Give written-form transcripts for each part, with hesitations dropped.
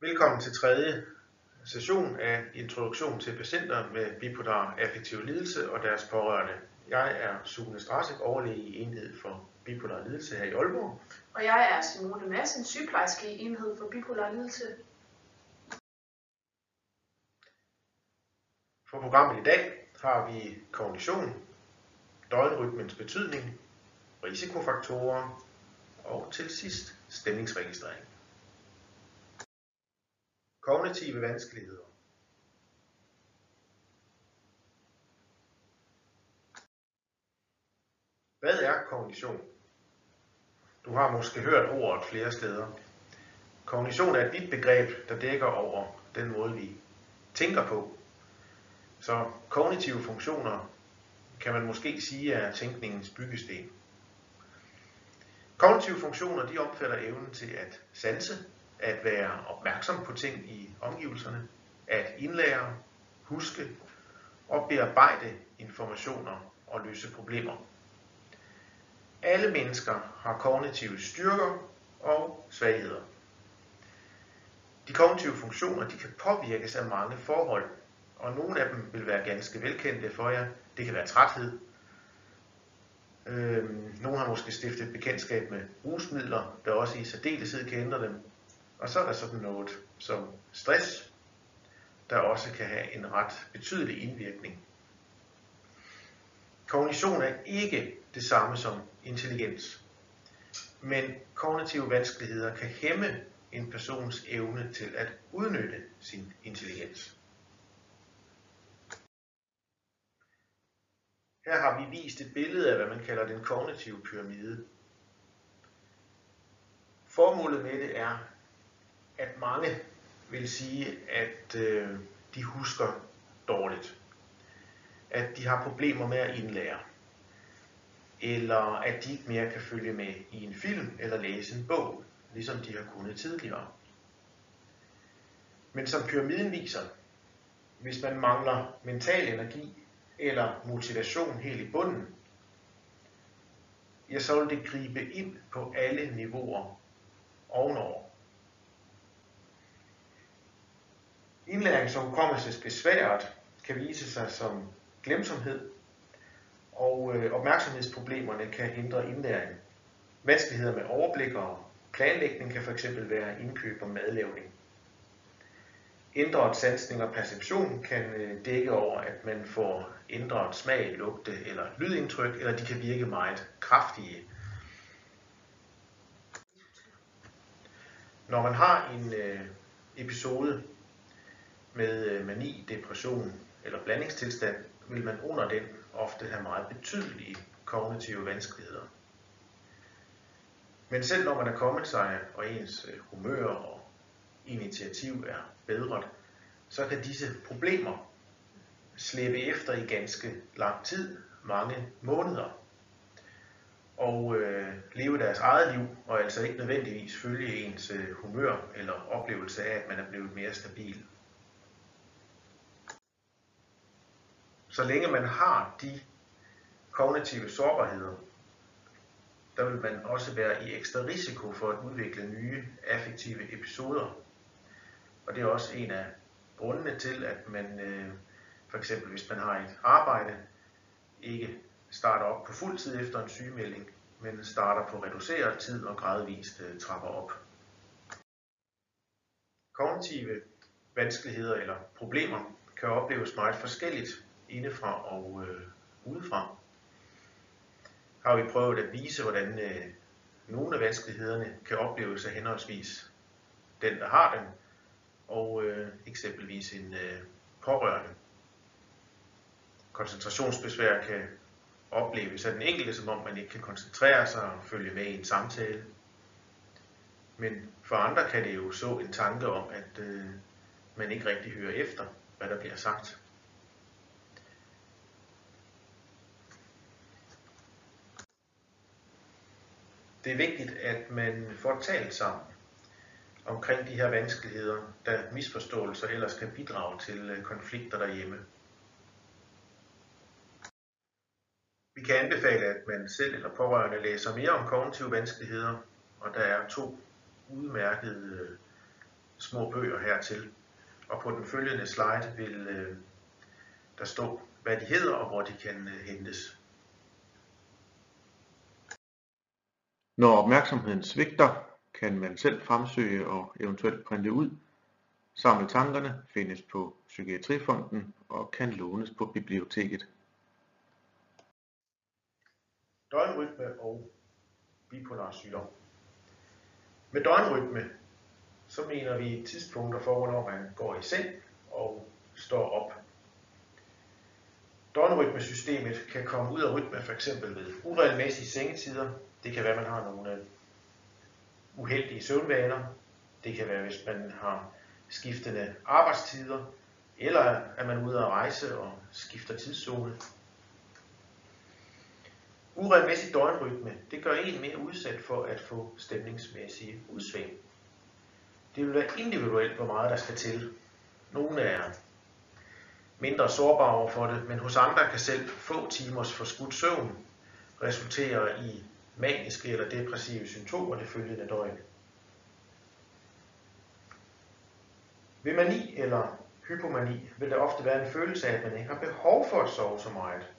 Velkommen til tredje session af Introduktion til patienter med bipolar affektiv lidelse og deres pårørende. Jeg er Sune Straszek, overlæge i Enhed for Bipolar Lidelse her i Aalborg. Og jeg er Simone Madsen, sygeplejerske i Enhed for Bipolar Lidelse. For programmet i dag har vi kognition, døgnrytmens betydning, risikofaktorer og til sidst stemningsregistrering. Kognitive vanskeligheder. Hvad er kognition? Du har måske hørt ordet flere steder. Kognition er et vidt begreb, der dækker over den måde, vi tænker på. Så kognitive funktioner kan man måske sige er tænkningens byggesten. Kognitive funktioner de omfatter evnen til at sanse, at være opmærksom på ting i omgivelserne, at indlære, huske og bearbejde informationer og løse problemer. Alle mennesker har kognitive styrker og svagheder. De kognitive funktioner de kan påvirkes af mange forhold, og nogle af dem vil være ganske velkendte for jer. Det kan være træthed. Nogle har måske stiftet bekendtskab med rusmidler, der også i særdeleshed kan ændre dem. Og så er der sådan noget som stress, der også kan have en ret betydelig indvirkning. Kognition er ikke det samme som intelligens, men kognitive vanskeligheder kan hæmme en persons evne til at udnytte sin intelligens. Her har vi vist et billede af, hvad man kalder den kognitive pyramide. Formålet med det er, at mange vil sige, at de husker dårligt, at de har problemer med at indlære, eller at de ikke mere kan følge med i en film eller læse en bog, ligesom de har kunnet tidligere. Men som pyramiden viser, hvis man mangler mental energi eller motivation helt i bunden, ja, så vil det gribe ind på alle niveauer ovenover. Indlærings- og hukommelsesbesværet kan vise sig som glemsomhed, og opmærksomhedsproblemerne kan hindre indlæring. Vanskeligheder med overblik og planlægning kan f.eks. være indkøb og madlavning. Ændret sansning og perception kan dække over, at man får ændret smag, lugte eller lydindtryk, eller de kan virke meget kraftige. Når man har en episode med mani, depression eller blandingstilstand, vil man under den ofte have meget betydelige kognitive vanskeligheder. Men selv når man er kommet sig, og ens humør og initiativ er bedret, så kan disse problemer slæbe efter i ganske lang tid, mange måneder, og leve deres eget liv, og altså ikke nødvendigvis følge ens humør eller oplevelse af, at man er blevet mere stabil. Så længe man har de kognitive sårbarheder, der vil man også være i ekstra risiko for at udvikle nye affektive episoder. Og det er også en af grundene til, at man f.eks. hvis man har et arbejde, ikke starter op på fuld tid efter en sygemelding, men starter på reduceret tid og gradvist trapper op. Kognitive vanskeligheder eller problemer kan opleves meget forskelligt indefra og udefra. Her har vi prøvet at vise, hvordan nogle af vanskelighederne kan opleves af henholdsvis den, der har dem, og eksempelvis en pårørende. Koncentrationsbesvær kan opleves af den enkelte, som om man ikke kan koncentrere sig og følge med i en samtale. Men for andre kan det jo så en tanke om, at man ikke rigtig hører efter, hvad der bliver sagt. Det er vigtigt, at man får talt sammen omkring de her vanskeligheder, da misforståelser ellers kan bidrage til konflikter derhjemme. Vi kan anbefale, at man selv eller pårørende læser mere om kognitive vanskeligheder, og der er to udmærkede små bøger hertil. Og på den følgende slide vil der stå, hvad de hedder og hvor de kan hentes. Når opmærksomheden svigter, kan man selv fremsøge og eventuelt printe ud. Samle tankerne findes på Psykiatrifonden og kan lånes på biblioteket. Døgnrytme og bipolar sygdom. Med døgnrytme så mener vi tidspunkter for, hvornår man går i seng og står op. Døgnrytmesystemet kan komme ud af rytme, f.eks. ved uregelmæssige sengetider. Det kan være, man har nogle uheldige søvnvaner. Det kan være, hvis man har skiftende arbejdstider, eller at man er ude at rejse og skifter tidszone. Uregelmæssig døgnrytme, det gør en mere udsat for at få stemningsmæssige udsving. Det vil være individuelt, hvor meget der skal til. Nogle er mindre sårbare overfor det, men hos andre kan selv få timers forskudt søvn resultere i maniske eller depressive symptomer det følgende døgn. Ved mani eller hypomani vil der ofte være en følelse af, at man ikke har behov for at sove så meget.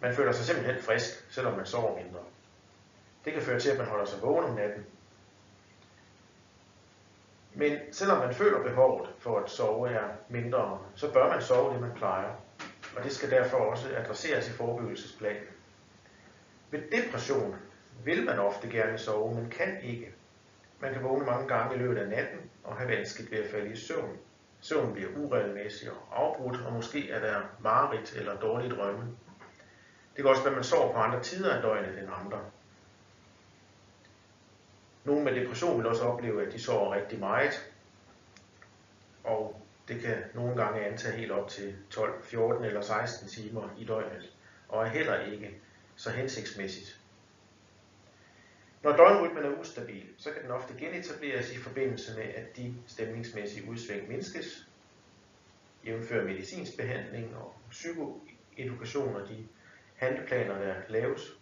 Man føler sig simpelthen frisk, selvom man sover mindre. Det kan føre til, at man holder sig vågen om natten. Men selvom man føler behovet for at sove er mindre, så bør man sove det, man plejer. Og det skal derfor også adresseres i forebyggelsesplanen. Ved depression vil man ofte gerne sove, men kan ikke. Man kan vågne mange gange i løbet af natten og have vanskeligt ved at falde i søvn. Søvn bliver uregelmæssig og afbrudt, og måske er der mareridt eller dårlige drømme. Det kan også være, at man sover på andre tider af døgnet end andre. Nogle med depression vil også opleve, at de sover rigtig meget, og det kan nogle gange antage helt op til 12, 14 eller 16 timer i døgnet, og er heller ikke så hensigtsmæssigt. Når døgnrytmen er ustabil, så kan den ofte genetableres i forbindelse med, at de stemningsmæssige udsving mindskes, jævnfør medicinsk behandling og psykoedukation og de handleplaner, der laves.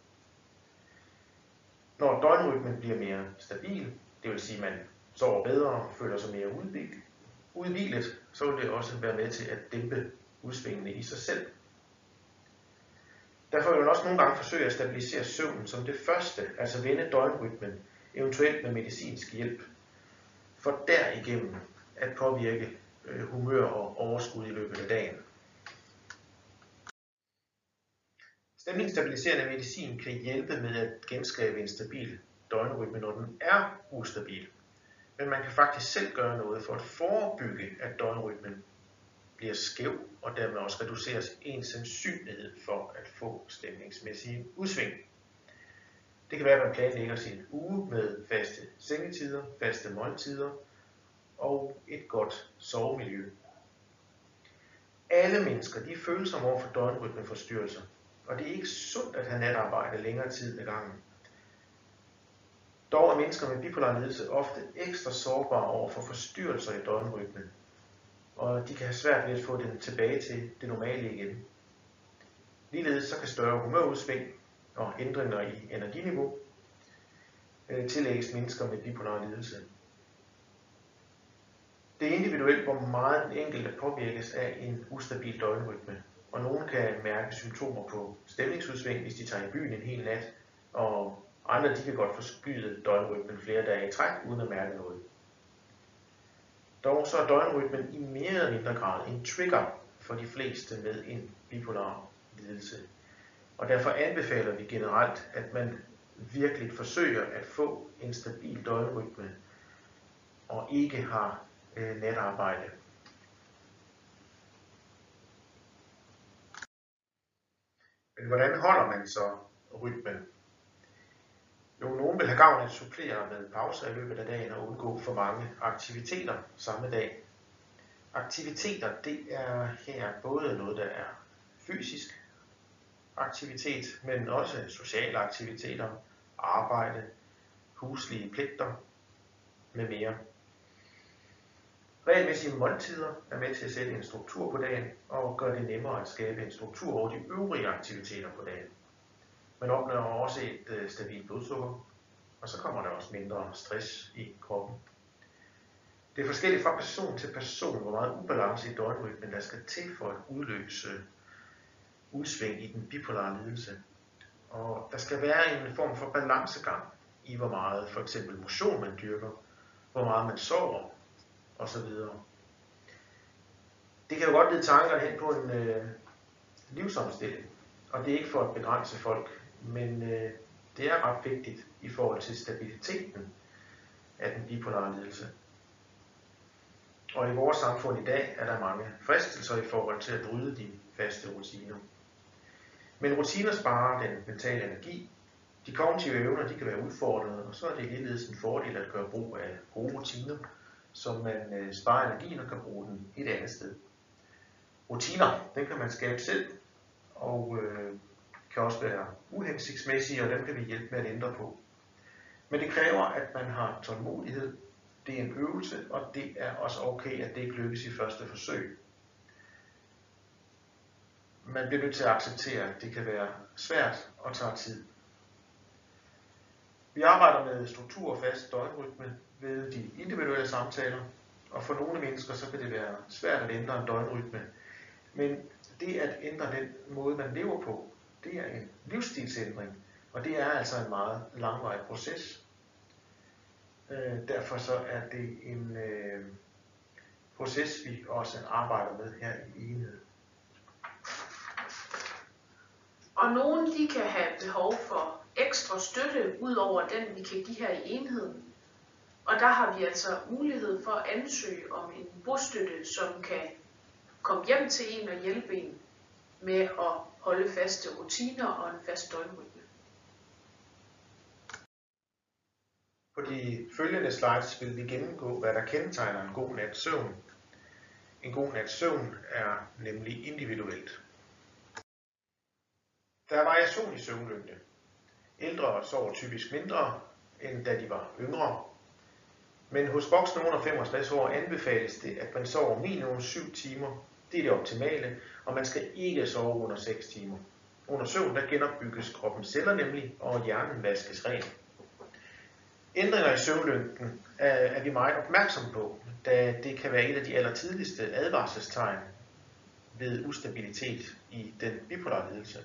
Når døgnrytmen bliver mere stabil, det vil sige, at man sover bedre og føler sig mere udhvilet, så vil det også være med til at dæmpe udsvingene i sig selv. Derfor vil man også nogle gange forsøge at stabilisere søvnen som det første, altså vende døgnrytmen, eventuelt med medicinsk hjælp, for derigennem at påvirke humør og overskud i løbet af dagen. Stemningsstabiliserende medicin kan hjælpe med at genskabe en stabil døgnrytme, når den er ustabil. Men man kan faktisk selv gøre noget for at forebygge, at døgnrytmen bliver skæv, og dermed også reduceres ens sandsynlighed for at få stemningsmæssige udsving. Det kan være, at man planlægger sin uge med faste sengetider, faste måltider og et godt sovemiljø. Alle mennesker de er følsomme over for døgnrytmeforstyrrelser. Og det er ikke sundt at have natarbejde længere tid ad gangen. Dog er mennesker med bipolar lidelse ofte ekstra sårbare over for forstyrrelser i døgnrytmen, og de kan have svært ved at få den tilbage til det normale igen. Ligeledes så kan større humørudsving og ændringer i energiniveau tillægges mennesker med bipolar lidelse. Det er individuelt, hvor meget den enkelte påvirkes af en ustabil døgnrytme. Og nogen kan mærke symptomer på stemningsudsving, hvis de tager i byen en hel nat, og andre de kan godt forskyde døgnrytmen flere dage i træk, uden at mærke noget. Dog så er døgnrytmen i mere eller mindre grad en trigger for de fleste med en bipolar lidelse. Og derfor anbefaler vi generelt, at man virkelig forsøger at få en stabil døgnrytme, og ikke har natarbejde. Men hvordan holder man så rytmen? Jo, nogen vil have gavn at supplere med pauser i løbet af dagen og undgå for mange aktiviteter samme dag. Aktiviteter, det er her både noget, der er fysisk aktivitet, men også sociale aktiviteter, arbejde, huslige pligter med mere. Regelmæssige måltider er med til at sætte en struktur på dagen og gør det nemmere at skabe en struktur over de øvrige aktiviteter på dagen. Man opnår også et stabilt blodsukker, og så kommer der også mindre stress i kroppen. Det er forskelligt fra person til person, hvor meget ubalance i døgnrytmen der skal til for at udløse udsving i den bipolare lidelse. Og der skal være en form for balancegang i, hvor meget for eksempel motion man dyrker, hvor meget man sover osv. Det kan jo godt lede tankerne hen på en livsomstilling, og det er ikke for at begrænse folk, men det er ret vigtigt i forhold til stabiliteten af den bipolare lidelse. Og i vores samfund i dag er der mange fristelser i forhold til at bryde de faste rutiner. Men rutiner sparer den mentale energi, de kognitive evner de kan være udfordrede, og så er det ligeledes en fordel at gøre brug af gode rutiner, så man sparer energien og kan bruge den et andet sted. Rutiner, den kan man skabe selv, og kan også være uhensigtsmæssige, og dem kan vi hjælpe med at ændre på. Men det kræver, at man har tålmodighed. Det er en øvelse, og det er også okay, at det ikke lykkes i første forsøg. Man bliver nødt til at acceptere, at det kan være svært og tager tid. Vi arbejder med struktur og fast døgnrytme ved de individuelle samtaler, og for nogle mennesker så kan det være svært at ændre en døgnrytme. Men det at ændre den måde, man lever på, det er en livsstilsændring, og det er altså en meget langvarig proces. Derfor så er det en proces, vi også arbejder med her i Enhed. Og nogen de kan have behov for ekstra støtte, ud over den, vi kan give her i Enheden. Og der har vi altså mulighed for at ansøge om en bostøtte, som kan komme hjem til en og hjælpe en med at holde faste rutiner og en fast døgnrytme. På de følgende slides vil vi gennemgå, hvad der kendetegner en god nats søvn. En god nats søvn er nemlig individuelt. Der er variation i søvnlængde. Ældre sover typisk mindre, end da de var yngre. Men hos voksne under 65 år anbefales det, at man sover minimum 7 timer. Det er det optimale, og man skal ikke sove under 6 timer. Under søvn der genopbygges kroppens celler nemlig, og hjernen vaskes ren. Ændringer i søvnlængden er vi meget opmærksomme på, da det kan være et af de allertidligste advarselstegn ved ustabilitet i den bipolare lidelse.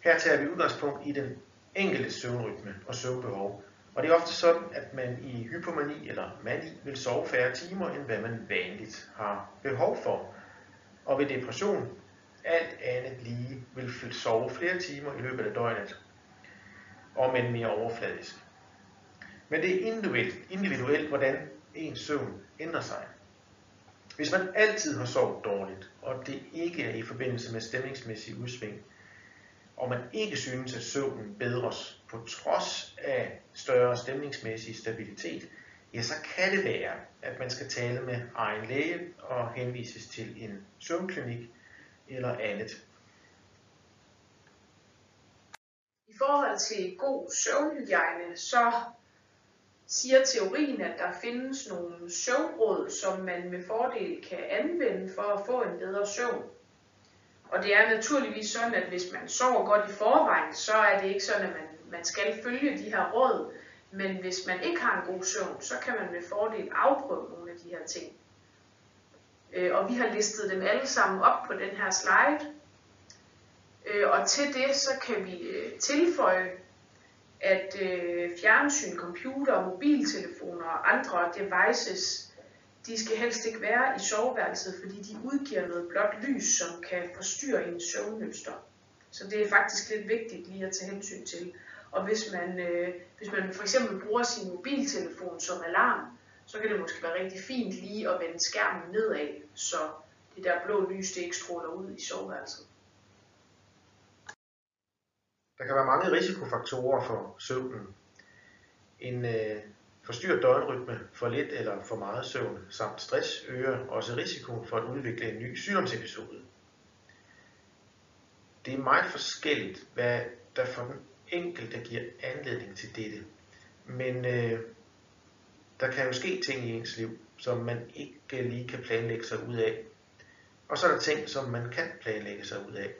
Her tager vi udgangspunkt i den enkelte søvnrytme og søvnbehov, og det er ofte sådan, at man i hypomani eller mani vil sove færre timer, end hvad man vanligt har behov for. Og ved depression, alt andet lige, vil sove flere timer i løbet af døgnet, om end mere overfladisk. Men det er individuelt, hvordan ens søvn ændrer sig. Hvis man altid har sovet dårligt, og det ikke er i forbindelse med stemningsmæssige udsving, og man ikke synes, at søvnen bedres på trods af større stemningsmæssig stabilitet, ja, så kan det være, at man skal tale med egen læge og henvises til en søvnklinik eller andet. I forhold til god søvnhygiejne, så siger teorien, at der findes nogle søvnråd, som man med fordel kan anvende for at få en bedre søvn. Og det er naturligvis sådan, at hvis man sover godt i forvejen, så er det ikke sådan, at man skal følge de her råd. Men hvis man ikke har en god søvn, så kan man med fordel afprøve nogle af de her ting. Og vi har listet dem alle sammen op på den her slide. Og til det så kan vi tilføje, at fjernsyn, computer, mobiltelefoner og andre devices, de skal helst ikke være i soveværelset, fordi de udgiver noget blåt lys, som kan forstyrre ens søvnmønster. Så det er faktisk lidt vigtigt lige at tage hensyn til. Og hvis man for eksempel bruger sin mobiltelefon som alarm, så kan det måske være rigtig fint lige at vende skærmen nedad, så det der blå lys det ikke stråler ud i soveværelset. Der kan være mange risikofaktorer for søvnen. Forstyrret døgnrytme, for lidt eller for meget søvn samt stress øger også risikoen for at udvikle en ny sygdomsepisode. Det er meget forskelligt, hvad der for den enkelte giver anledning til dette, men der kan jo ske ting i ens liv, som man ikke lige kan planlægge sig ud af, og så er der ting, som man kan planlægge sig ud af.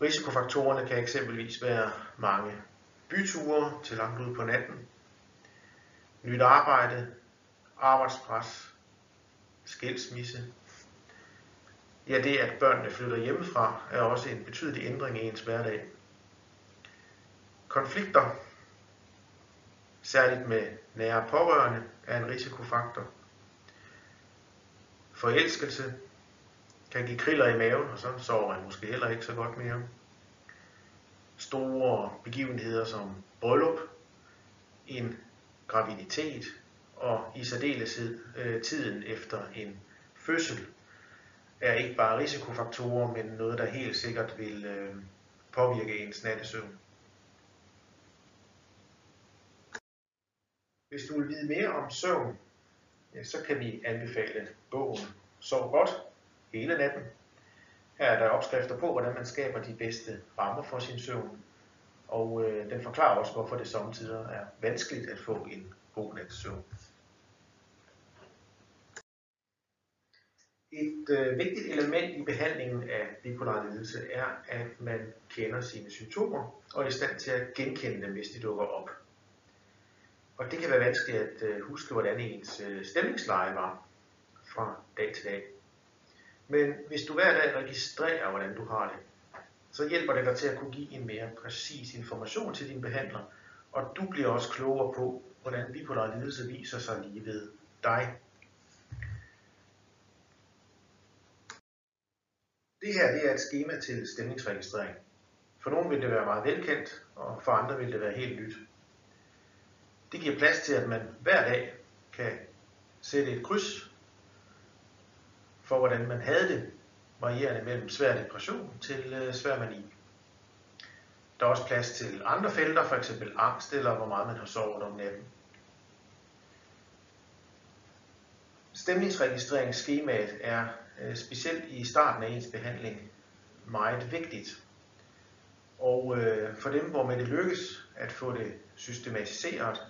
Risikofaktorerne kan eksempelvis være mange byture til langt ud på natten, nyt arbejde, arbejdspres, skilsmisse. Ja, det at børnene flytter hjemmefra er også en betydelig ændring i ens hverdag. Konflikter, særligt med nære pårørende, er en risikofaktor. Forelskelse kan give kriller i maven, og så sover man måske heller ikke så godt mere. Store begivenheder som bryllup, en graviditet og i særdeleshed tiden efter en fødsel er ikke bare risikofaktorer, men noget, der helt sikkert vil påvirke ens nattesøvn. Hvis du vil vide mere om søvn, ja, så kan vi anbefale bogen Sov godt hele natten. Her er der opskrifter på, hvordan man skaber de bedste rammer for sin søvn, og den forklarer også, hvorfor det sommetider er vanskeligt at få en god nats søvn. Et vigtigt element i behandlingen af bipolar lidelse er, at man kender sine symptomer og er i stand til at genkende dem, hvis de dukker op. Og det kan være vanskeligt at huske, hvordan ens stemningsleje var fra dag til dag. Men hvis du hver dag registrerer, hvordan du har det, så hjælper det dig til at kunne give en mere præcis information til din behandler, og du bliver også klogere på, hvordan bipolar lidelse viser sig lige ved dig. Det her det er et skema til stemningsregistrering. For nogle vil det være meget velkendt, og for andre vil det være helt nyt. Det giver plads til, at man hver dag kan sætte et kryds for, hvordan man havde det, varierende mellem svær depression til svær mani. Der er også plads til andre felter, f.eks. angst eller hvor meget man har sovet om natten. Stemningsregistreringsskemaet er specielt i starten af ens behandling meget vigtigt. Og for dem, hvor man det lykkes at få det systematiseret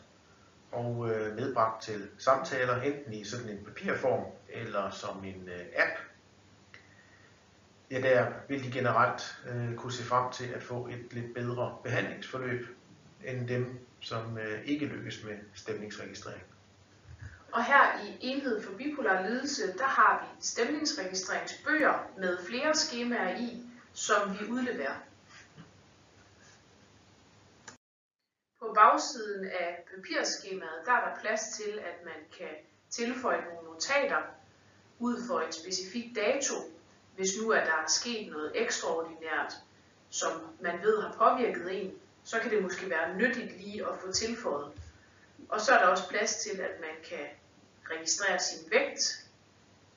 og medbragt til samtaler, enten i sådan en papirform eller som en app, ja, der vil de generelt kunne se frem til at få et lidt bedre behandlingsforløb end dem, som ikke lykkes med stemningsregistrering. Og her i Enhed for Bipolar Lidelse, der har vi stemningsregistreringsbøger med flere skemaer i, som vi udleverer. På bagsiden af papirskemaet, der er der plads til, at man kan tilføje nogle notater ud for en specifik dato, hvis nu er der sket noget ekstraordinært, som man ved har påvirket en, så kan det måske være nyttigt lige at få tilføjet. Og så er der også plads til, at man kan registrere sin vægt.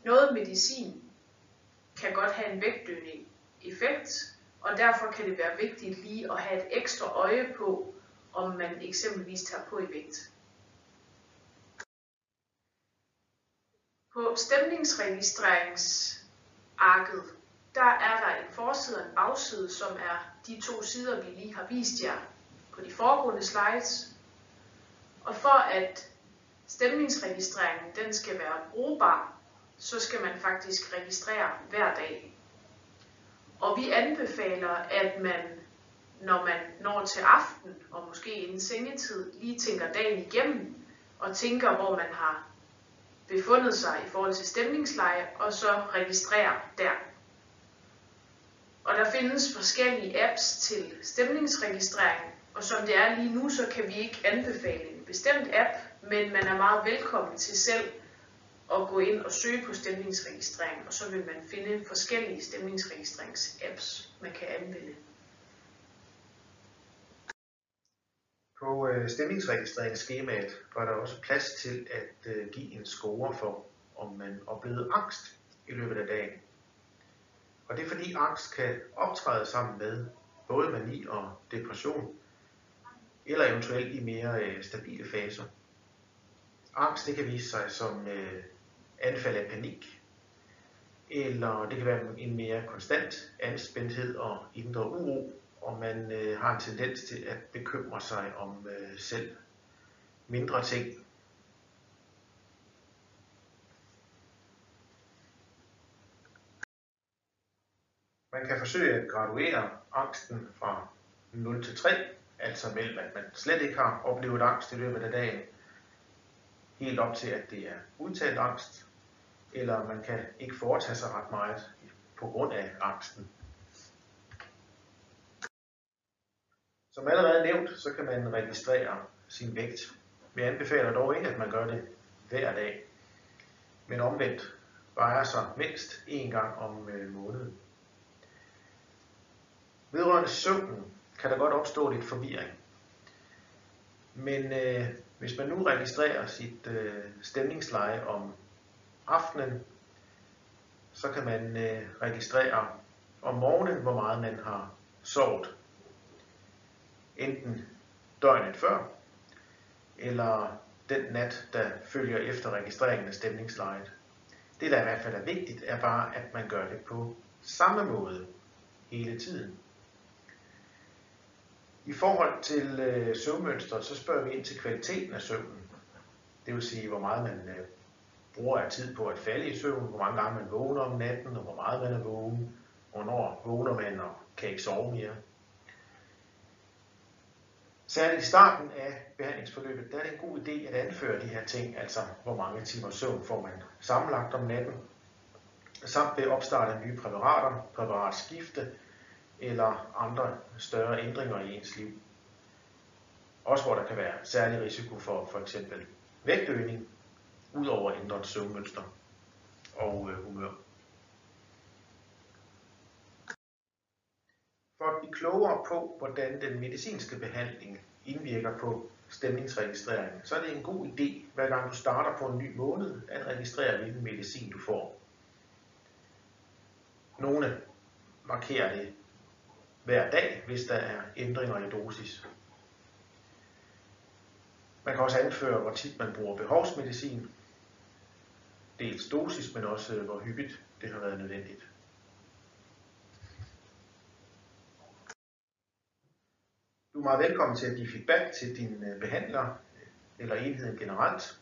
Noget medicin kan godt have en vægtdøende effekt, og derfor kan det være vigtigt lige at have et ekstra øje på, om man eksempelvis tager på i vægt. På stemningsregistreringsarket, der er der en forside og en bagside, som er de to sider, vi lige har vist jer på de foregående slides. Og for at stemningsregistreringen den skal være brugbar, så skal man faktisk registrere hver dag. Og vi anbefaler, at man når til aften, og måske inden sengetid, lige tænker dagen igennem, og tænker, hvor man har befundet sig i forhold til stemningsleje, og så registrerer der. Og der findes forskellige apps til stemningsregistrering, og som det er lige nu, så kan vi ikke anbefale en bestemt app, men man er meget velkommen til selv at gå ind og søge på stemningsregistrering, og så vil man finde forskellige stemningsregistreringsapps, man kan anvende. På stemningsregistreringsskemaet var der også plads til at give en score for, om man oplevede angst i løbet af dagen. Og det er fordi angst kan optræde sammen med både mani og depression, eller eventuelt i mere stabile faser. Angst det kan vise sig som anfald af panik, eller det kan være en mere konstant anspændthed og indre uro, og man har en tendens til at bekymre sig om selv mindre ting. Man kan forsøge at graduere angsten fra 0 til 3, altså mellem at man slet ikke har oplevet angst i løbet af dagen, helt op til, at det er udtalt angst, eller man kan ikke foretage sig ret meget på grund af angsten. Som allerede nævnt, så kan man registrere sin vægt. Vi anbefaler dog ikke, at man gør det hver dag, men omvendt vejer sig mindst én gang om måneden. Vedrørende søvnen kan der godt opstå lidt forvirring. Men hvis man nu registrerer sit stemningsleje om aftenen, så kan man registrere om morgenen, hvor meget man har sovet. Enten døgnet før, eller den nat, der følger efter registreringen af stemningslejet. Det, der i hvert fald er vigtigt, er bare, at man gør det på samme måde hele tiden. I forhold til søvnmønstret, så spørger vi ind til kvaliteten af søvnen. Det vil sige, hvor meget man bruger af tid på at falde i søvn, hvor mange gange man vågner om natten, og hvor meget man er vågen, hvornår vågner man og kan ikke sove mere. Særligt i starten af behandlingsforløbet, der er det en god idé at anføre de her ting, altså hvor mange timer søvn får man sammenlagt om natten, samt ved opstart af nye præparater, præparatskifte eller andre større ændringer i ens liv. Også hvor der kan være særlig risiko for f.eks. vægtøgning, ud over ændret søvnmønster og humør. For at blive klogere på, hvordan den medicinske behandling indvirker på stemningsregistreringen, så er det en god idé, hver gang du starter på en ny måned, at registrere, hvilken medicin du får. Nogle markerer det hver dag, hvis der er ændringer i dosis. Man kan også anføre, hvor tit man bruger behovsmedicin, dels dosis, men også hvor hyppigt det har været nødvendigt. Du er meget velkommen til at give feedback til dine behandlere eller enheden generelt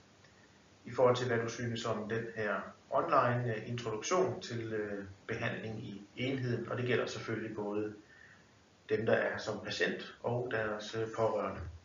i forhold til, hvad du synes om den her online introduktion til behandling i enheden, og det gælder selvfølgelig både dem, der er som patient og deres pårørende.